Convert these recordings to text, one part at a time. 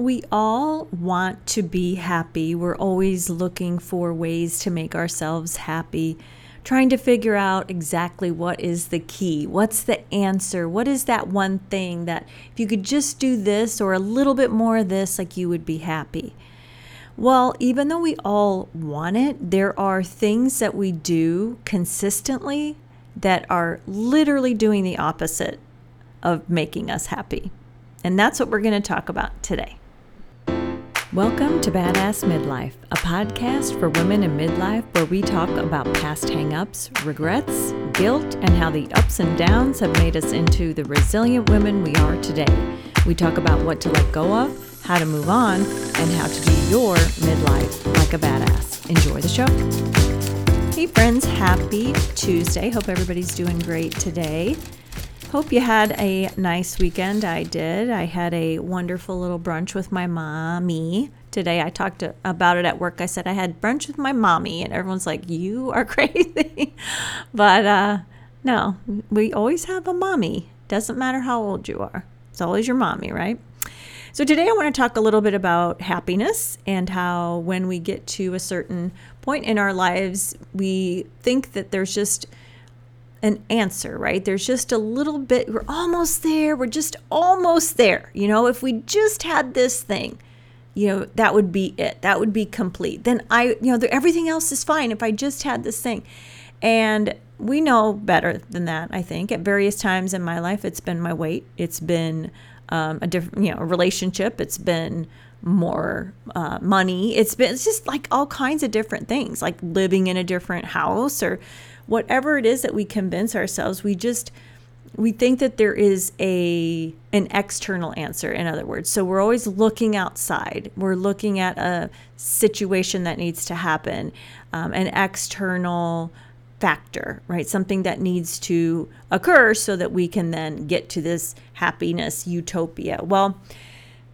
We all want to be happy. We're always looking for ways to make ourselves happy, trying to figure out exactly what is the key, what's the answer, what is that one thing that if you could just do this or a little bit more of this, like you would be happy. Well, even though we all want it, there are things that we do consistently that are literally doing the opposite of making us happy. And that's what we're going to talk about today. Welcome to Badass Midlife, a podcast for women in midlife where we talk about past hang-ups, regrets, guilt, and how the ups and downs have made us into the resilient women we are today. We talk about what to let go of, how to move on, and how to do your midlife like a badass. Enjoy the show. Hey friends, happy Tuesday. Hope everybody's doing great today. Hope you had a nice weekend. I did. I had a wonderful little brunch with my mommy today. I talked about it at work. I said I had brunch with my mommy, and everyone's like, "You are crazy." But no, we always have a mommy. Doesn't matter how old you are. It's always your mommy, right? So today I want to talk a little bit about happiness and how when we get to a certain point in our lives, we think that there's just an answer, right? There's just a little bit, we're almost there. We're just almost there. You know, if we just had this thing, you know, that would be it. That would be complete. Then everything else is fine if I just had this thing. And we know better than that, I think. At various times in my life, it's been my weight. It's been a relationship. It's been more money. It's just like all kinds of different things, like living in a different house or whatever it is that we convince ourselves. We think that there is an external answer, in other words. So we're always looking outside. We're looking at a situation that needs to happen, an external factor, right? Something that needs to occur so that we can then get to this happiness utopia. Well,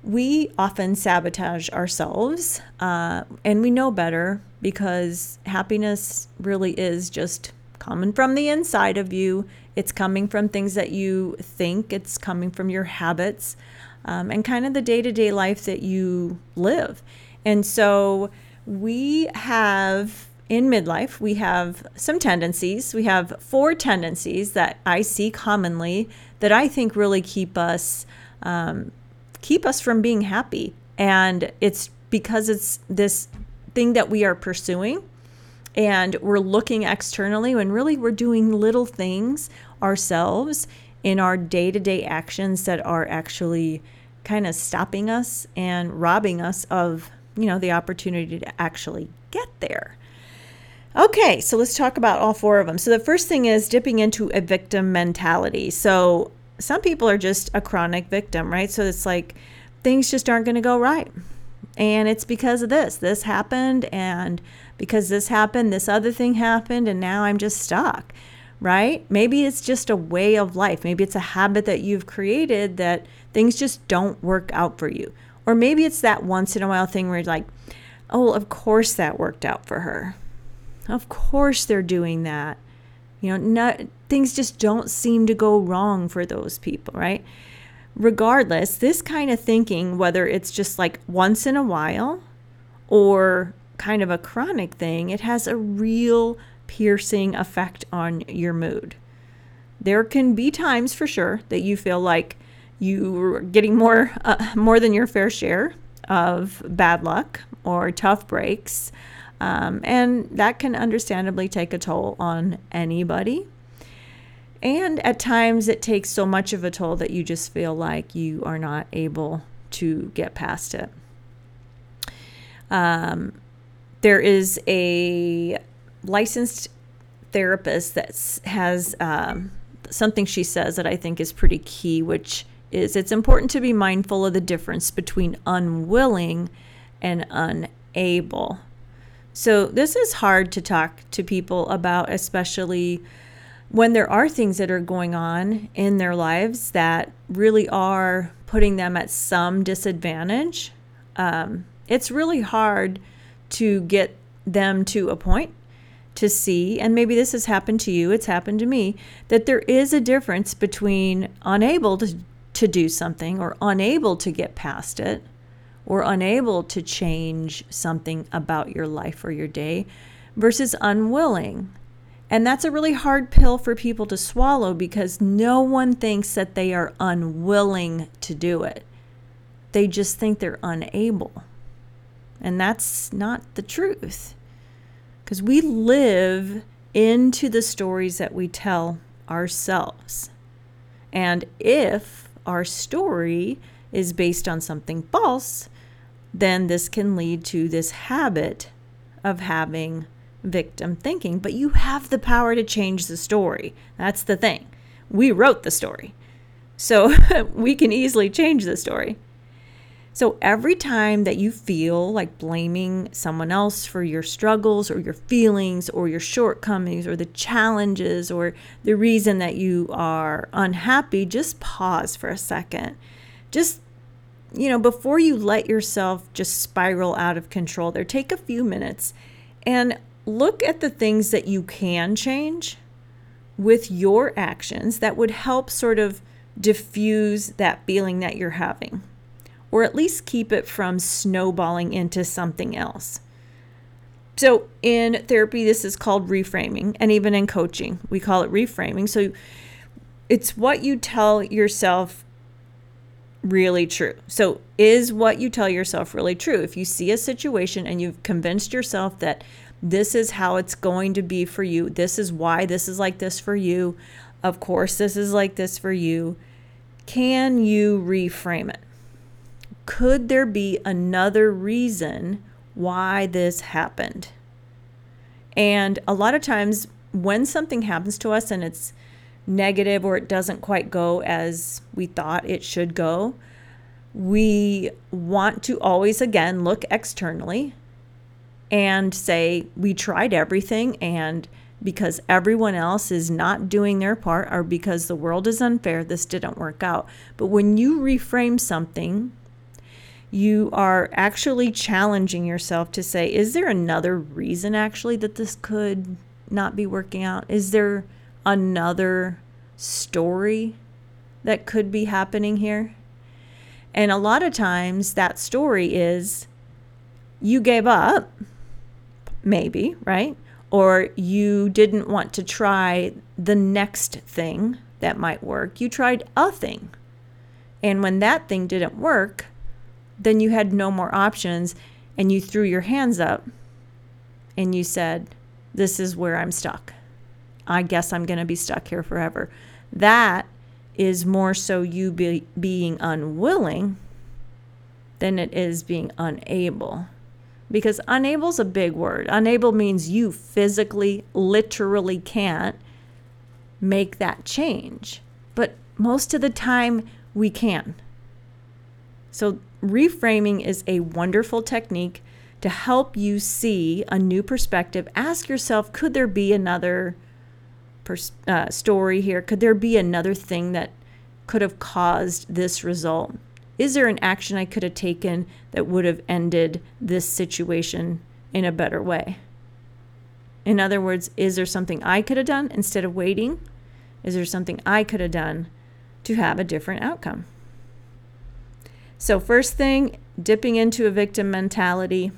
we often sabotage ourselves, and we know better, because happiness really is just coming from the inside of you. It's coming from things that you think. It's coming from your habits, and kind of the day-to-day life that you live. And so we have, in midlife, we have some tendencies. We have 4 tendencies that I see commonly that I think really keep us from being happy. And it's because it's this thing that we are pursuing and we're looking externally when really we're doing little things ourselves in our day-to-day actions that are actually kind of stopping us and robbing us of, you know, the opportunity to actually get there. Okay, so let's talk about all 4 of them. So the first thing is dipping into a victim mentality. So some people are just a chronic victim, right? So it's like things just aren't going to go right. And it's because of this. This happened, and because this happened, this other thing happened, and now I'm just stuck, right? Maybe it's just a way of life. Maybe it's a habit that you've created that things just don't work out for you. Or maybe it's that once in a while thing where you're like, oh, of course that worked out for her. Of course they're doing that. You know, things just don't seem to go wrong for those people, right? Regardless, this kind of thinking, whether it's just like once in a while or kind of a chronic thing, it has a real piercing effect on your mood. There can be times for sure that you feel like you're getting more than your fair share of bad luck or tough breaks. And that can understandably take a toll on anybody. And at times it takes so much of a toll that you just feel like you are not able to get past it. There is a licensed therapist that has something she says that I think is pretty key, which is it's important to be mindful of the difference between unwilling and unable. So this is hard to talk to people about, especially when there are things that are going on in their lives that really are putting them at some disadvantage. It's really hard to get them to a point to see, and maybe this has happened to you, it's happened to me, that there is a difference between unable to do something or unable to get past it or unable to change something about your life or your day versus unwilling. And that's a really hard pill for people to swallow because no one thinks that they are unwilling to do it. They just think they're unable. And that's not the truth. Because we live into the stories that we tell ourselves. And if our story is based on something false, then this can lead to this habit of having victim thinking. But you have the power to change the story. That's the thing. We wrote the story. So we can easily change the story. So every time that you feel like blaming someone else for your struggles or your feelings or your shortcomings or the challenges or the reason that you are unhappy, just pause for a second. Just, before you let yourself just spiral out of control there, take a few minutes and look at the things that you can change with your actions that would help sort of diffuse that feeling that you're having, or at least keep it from snowballing into something else. So in therapy, this is called reframing, and even in coaching, we call it reframing. So it's what you tell yourself really true. So is what you tell yourself really true? If you see a situation and you've convinced yourself that this is how it's going to be for you, this is why this is like this for you, of course this is like this for you, can you reframe it? Could there be another reason why this happened? And a lot of times when something happens to us and it's negative or it doesn't quite go as we thought it should go, we want to always, again, look externally and say, we tried everything, and because everyone else is not doing their part or because the world is unfair, this didn't work out. But when you reframe something, you are actually challenging yourself to say, is there another reason actually that this could not be working out? Is there another story that could be happening here? And a lot of times that story is you gave up, maybe, right? Or you didn't want to try the next thing that might work. You tried a thing. And when that thing didn't work, then you had no more options and you threw your hands up and you said, this is where I'm stuck. I guess I'm going to be stuck here forever. That is more so you being unwilling than it is being unable. Because unable is a big word. Unable means you physically, literally can't make that change. But most of the time we can. So reframing is a wonderful technique to help you see a new perspective. Ask yourself, could there be another story here? Could there be another thing that could have caused this result? Is there an action I could have taken that would have ended this situation in a better way? In other words, is there something I could have done instead of waiting? Is there something I could have done to have a different outcome? So first thing, dipping into a victim mentality,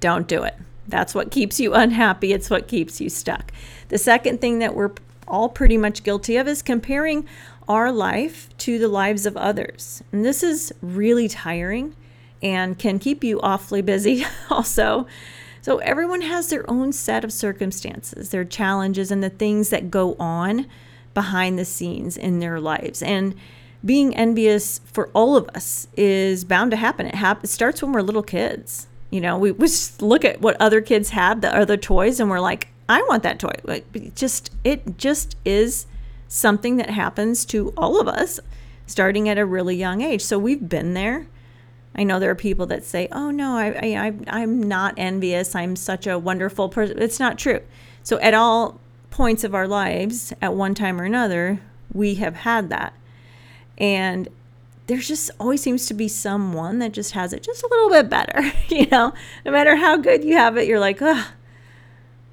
don't do it. That's what keeps you unhappy. It's what keeps you stuck. The second thing that we're all pretty much guilty of is comparing our life to the lives of others. And this is really tiring and can keep you awfully busy also. So everyone has their own set of circumstances, their challenges, and the things that go on behind the scenes in their lives. And being envious for all of us is bound to happen. It starts when we're little kids. We just look at what other kids have, the other toys, and we're like, I want that toy. It just is something that happens to all of us starting at a really young age. So we've been there. I know there are people that say, oh, no, I'm not envious. I'm such a wonderful person. It's not true. So at all points of our lives, at one time or another, we have had that. And there just always seems to be someone that just has it just a little bit better, No matter how good you have it, you're like, oh,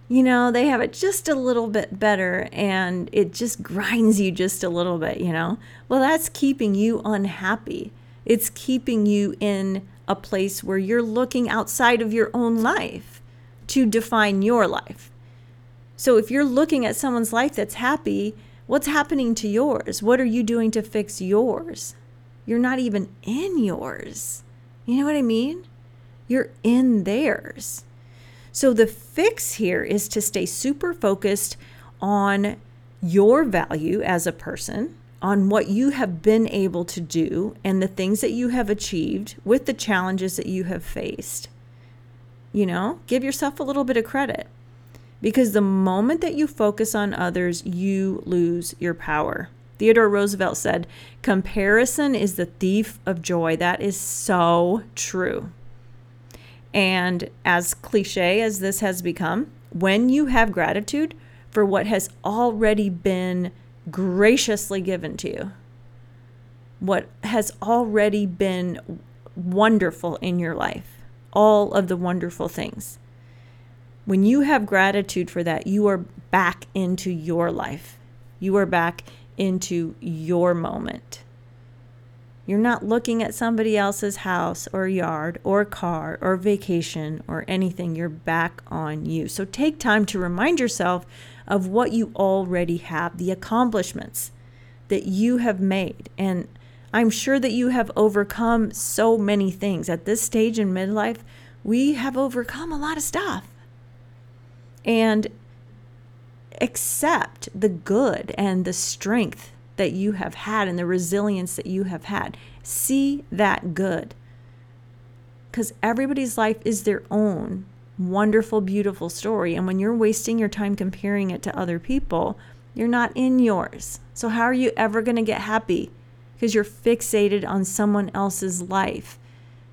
they have it just a little bit better, and it just grinds you just a little bit, Well, that's keeping you unhappy. It's keeping you in a place where you're looking outside of your own life to define your life. So if you're looking at someone's life that's happy, what's happening to yours? What are you doing to fix yours? You're not even in yours. You know what I mean? You're in theirs. So the fix here is to stay super focused on your value as a person, on what you have been able to do and the things that you have achieved with the challenges that you have faced. You know, give yourself a little bit of credit, because the moment that you focus on others, you lose your power. Theodore Roosevelt said, "Comparison is the thief of joy." That is so true. And as cliche as this has become, when you have gratitude for what has already been graciously given to you, what has already been wonderful in your life, all of the wonderful things, when you have gratitude for that, you are back into your life. You are back into your moment. You're not looking at somebody else's house or yard or car or vacation or anything. You're back on you. So take time to remind yourself of what you already have, the accomplishments that you have made. And I'm sure that you have overcome so many things. At this stage in midlife, we have overcome a lot of stuff. And accept the good and the strength that you have had and the resilience that you have had. See that good. Because everybody's life is their own wonderful, beautiful story. And when you're wasting your time comparing it to other people, you're not in yours. So how are you ever going to get happy? Because you're fixated on someone else's life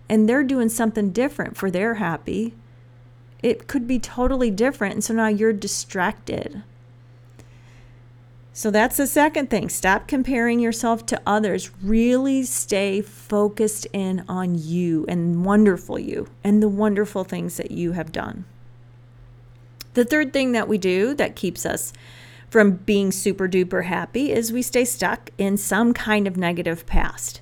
and they're doing something different for their happy. It could be totally different. And so now you're distracted. So that's the second thing. Stop comparing yourself to others. Really stay focused in on you and wonderful you and the wonderful things that you have done. The third thing that we do that keeps us from being super duper happy is we stay stuck in some kind of negative past.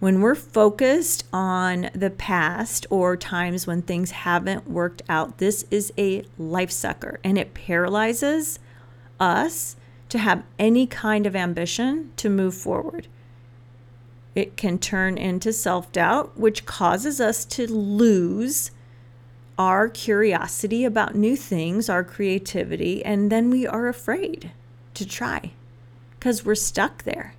When we're focused on the past or times when things haven't worked out, this is a life sucker, and it paralyzes us to have any kind of ambition to move forward. It can turn into self-doubt, which causes us to lose our curiosity about new things, our creativity, and then we are afraid to try because we're stuck there.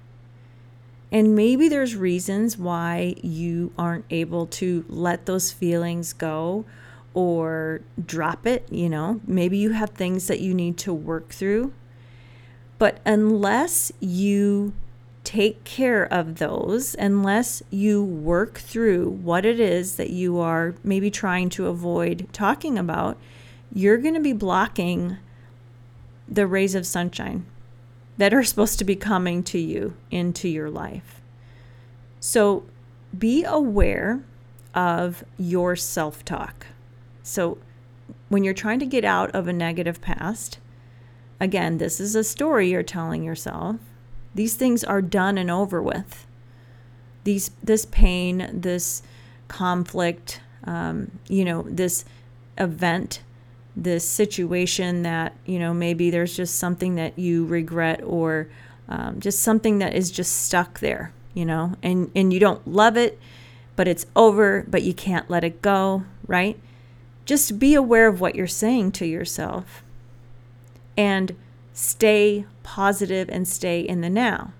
And maybe there's reasons why you aren't able to let those feelings go or drop it, you know. Maybe you have things that you need to work through. But unless you take care of those, unless you work through what it is that you are maybe trying to avoid talking about, you're going to be blocking the rays of sunshine that are supposed to be coming to you into your life. So be aware of your self-talk. So when you're trying to get out of a negative past, again, this is a story you're telling yourself. These things are done and over with. This pain, this conflict, this event, this situation that, you know, maybe there's just something that you regret or just something that is just stuck there, you know, and you don't love it, but it's over, but you can't let it go, right? Just be aware of what you're saying to yourself. And stay positive and stay in the now.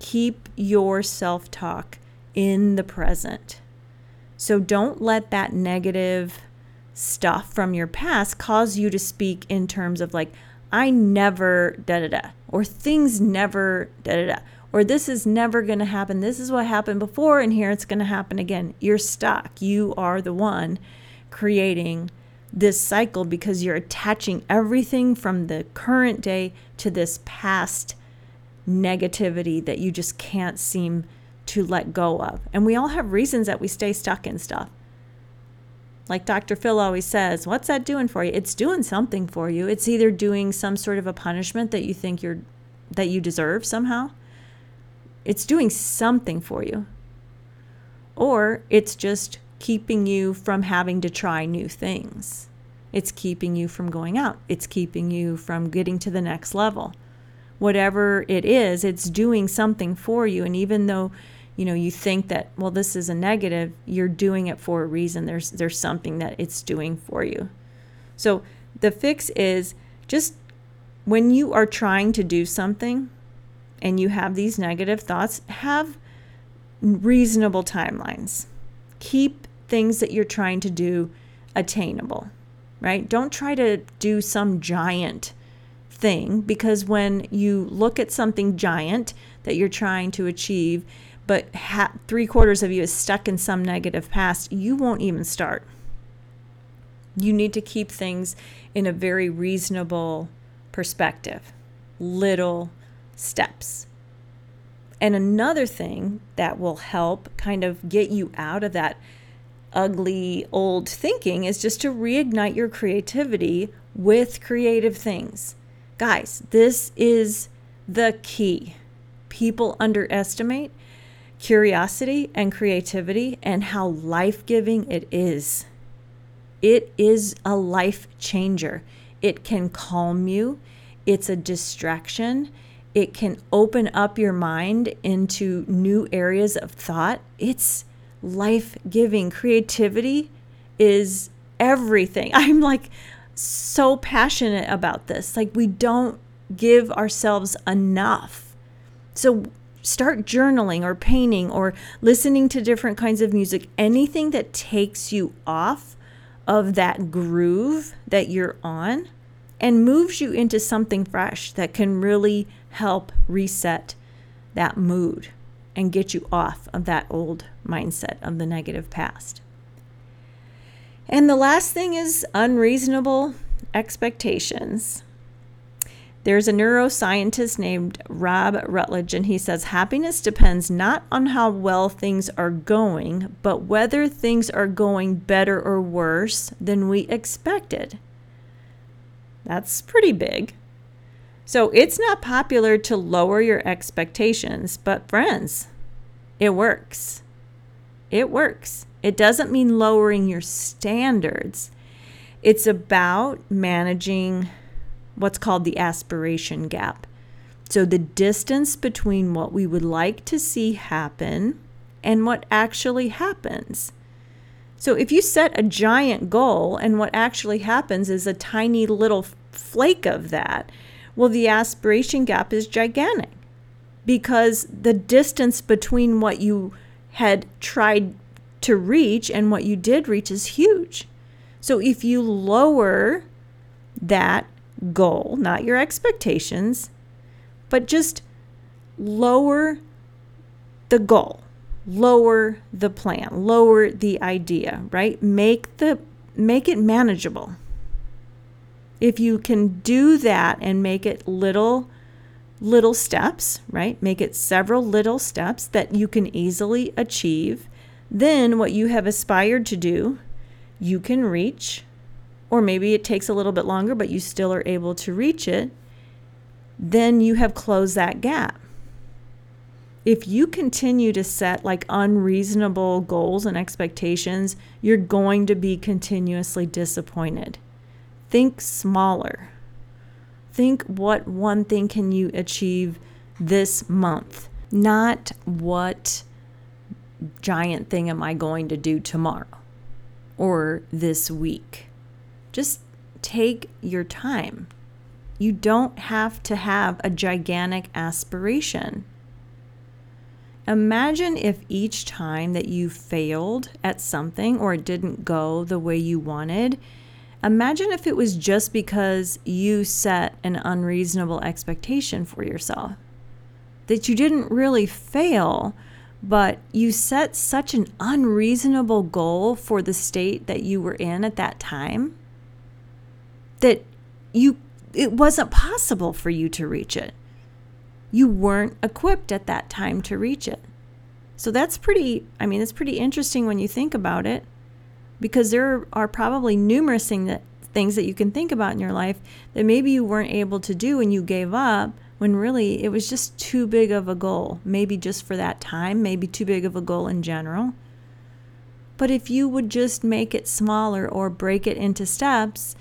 Keep your self-talk in the present. So don't let that negative stuff from your past cause you to speak in terms of like, I never da-da-da, or things never da-da-da, or this is never going to happen. This is what happened before, and here it's going to happen again. You're stuck. You are the one creating this cycle because you're attaching everything from the current day to this past negativity that you just can't seem to let go of. And we all have reasons that we stay stuck in stuff. Like Dr. Phil always says, what's that doing for you? It's doing something for you. It's either doing some sort of a punishment that you think that you deserve somehow. It's doing something for you. or it's just keeping you from having to try new things. It's keeping you from going out. It's keeping you from getting to the next level. Whatever it is, it's doing something for you. And even though, you know, you think that, well, this is a negative, you're doing it for a reason. There's something that it's doing for you. So the fix is just when you are trying to do something and you have these negative thoughts, have reasonable timelines. Keep things that you're trying to do attainable, right? Don't try to do some giant thing, because when you look at something giant that you're trying to achieve, but three quarters of you is stuck in some negative past, you won't even start. You need to keep things in a very reasonable perspective, little steps. And another thing that will help kind of get you out of that ugly old thinking is just to reignite your creativity with creative things. Guys, this is the key. People underestimate curiosity and creativity and how life-giving it is. It is a life changer. It can calm you. It's a distraction. It can open up your mind into new areas of thought. It's life-giving. Creativity is everything. I'm like so passionate about this. Like, we don't give ourselves enough. So start journaling or painting or listening to different kinds of music. Anything that takes you off of that groove that you're on and moves you into something fresh that can really help reset that mood and get you off of that old mindset of the negative past. And the last thing is unreasonable expectations. There's a neuroscientist named Rob Rutledge, and he says, happiness depends not on how well things are going, but whether things are going better or worse than we expected. That's pretty big. So it's not popular to lower your expectations, but friends, it works. It works. It doesn't mean lowering your standards. It's about managing what's called the aspiration gap. So the distance between what we would like to see happen and what actually happens. So if you set a giant goal and what actually happens is a tiny little flake of that, well, the aspiration gap is gigantic because the distance between what you had tried to reach and what you did reach is huge. So if you lower that goal, not your expectations, but just lower the goal, lower the plan, lower the idea, right? Make it manageable. If you can do that and make it little steps, right? Make it several little steps that you can easily achieve. Then what you have aspired to do, you can reach, or maybe it takes a little bit longer, but you still are able to reach it. Then you have closed that gap. If you continue to set like unreasonable goals and expectations, you're going to be continuously disappointed. Think smaller. Think what one thing can you achieve this month, not what giant thing am I going to do tomorrow or this week. Just take your time. You don't have to have a gigantic aspiration. Imagine if each time that you failed at something or it didn't go the way you wanted, imagine if it was just because you set an unreasonable expectation for yourself, that you didn't really fail, but you set such an unreasonable goal for the state that you were in at that time that it wasn't possible for you to reach it. You weren't equipped at that time to reach it. So that's pretty interesting when you think about it. Because there are probably numerous things that you can think about in your life that maybe you weren't able to do and you gave up when really it was just too big of a goal. Maybe just for that time, maybe too big of a goal in general. But if you would just make it smaller or break it into steps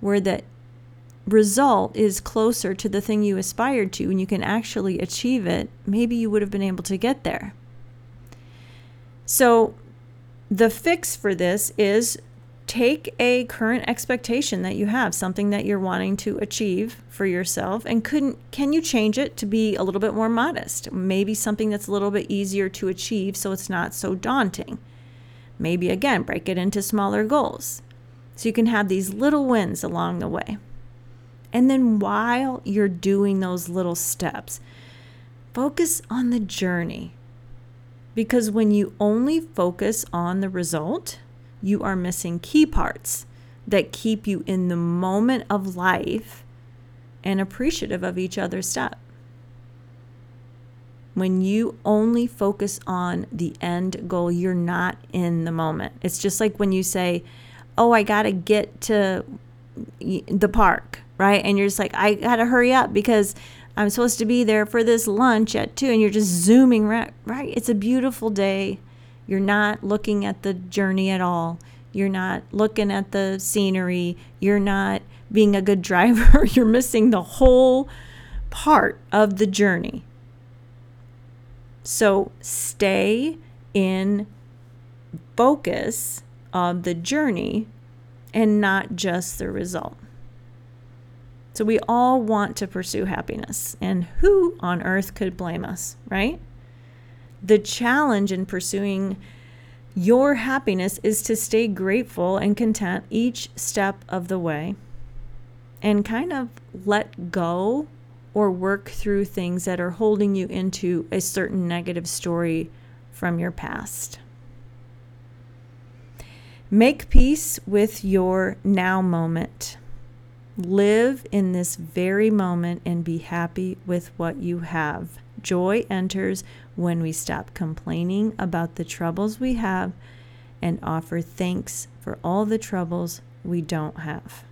where the result is closer to the thing you aspired to and you can actually achieve it, maybe you would have been able to get there. So the fix for this is take a current expectation that you have, something that you're wanting to achieve for yourself, and can you change it to be a little bit more modest? Maybe something that's a little bit easier to achieve so it's not so daunting. Maybe, again, break it into smaller goals so you can have these little wins along the way. And then while you're doing those little steps, focus on the journey. Because when you only focus on the result, you are missing key parts that keep you in the moment of life and appreciative of each other's step. When you only focus on the end goal, you're not in the moment. It's just like when you say, oh, I got to get to the park, right? And you're just like, I got to hurry up because I'm supposed to be there for this lunch at 2:00. And you're just zooming, right? It's a beautiful day. You're not looking at the journey at all. You're not looking at the scenery. You're not being a good driver. You're missing the whole part of the journey. So stay in focus of the journey and not just the result. So we all want to pursue happiness, and who on earth could blame us, right? The challenge in pursuing your happiness is to stay grateful and content each step of the way and kind of let go or work through things that are holding you into a certain negative story from your past. Make peace with your now moment. Live in this very moment and be happy with what you have. Joy enters when we stop complaining about the troubles we have and offer thanks for all the troubles we don't have.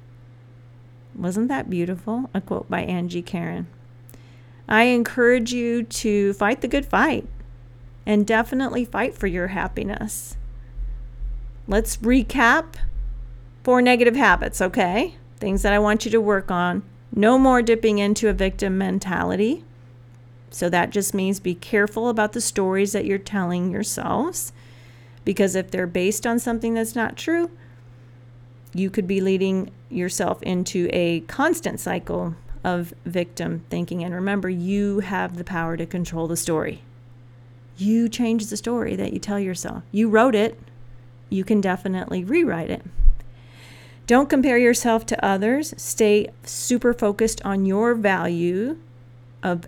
Wasn't that beautiful? A quote by Angie Karen. I encourage you to fight the good fight and definitely fight for your happiness. Let's recap 4 negative habits, okay? Things that I want you to work on. No more dipping into a victim mentality. So that just means be careful about the stories that you're telling yourselves, because if they're based on something that's not true, you could be leading yourself into a constant cycle of victim thinking. And remember, you have the power to control the story. You change the story that you tell yourself. You wrote it. You can definitely rewrite it. Don't compare yourself to others. Stay super focused on your value of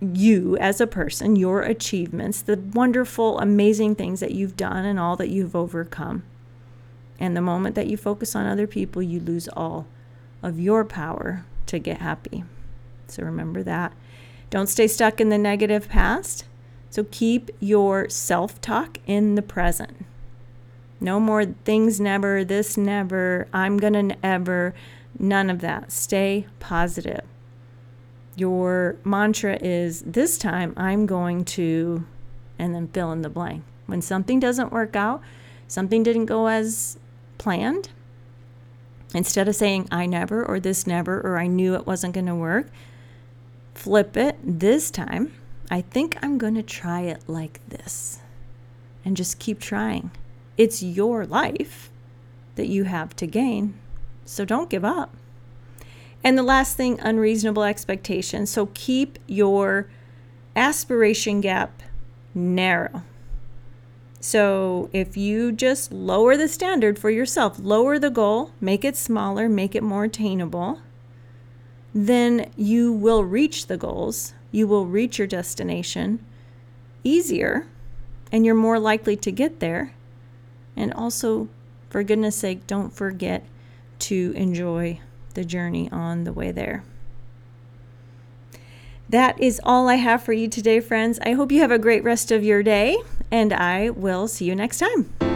you as a person, your achievements, the wonderful, amazing things that you've done and all that you've overcome. And the moment that you focus on other people, you lose all of your power to get happy. So remember that. Don't stay stuck in the negative past. So keep your self-talk in the present. No more things never, this never, I'm gonna ever, none of that. Stay positive. Your mantra is, this time I'm going to, and then fill in the blank. When something doesn't work out, something didn't go as planned, instead of saying I never or this never or I knew it wasn't going to work, flip it. This time I think I'm going to try it like this, and just keep trying. It's your life that you have to gain, so don't give up. And the last thing, unreasonable expectations. So keep your aspiration gap narrow. So if you just lower the standard for yourself, lower the goal, make it smaller, make it more attainable, then you will reach the goals. You will reach your destination easier, and you're more likely to get there. And also, for goodness sake, don't forget to enjoy the journey on the way there. That is all I have for you today, friends. I hope you have a great rest of your day, and I will see you next time.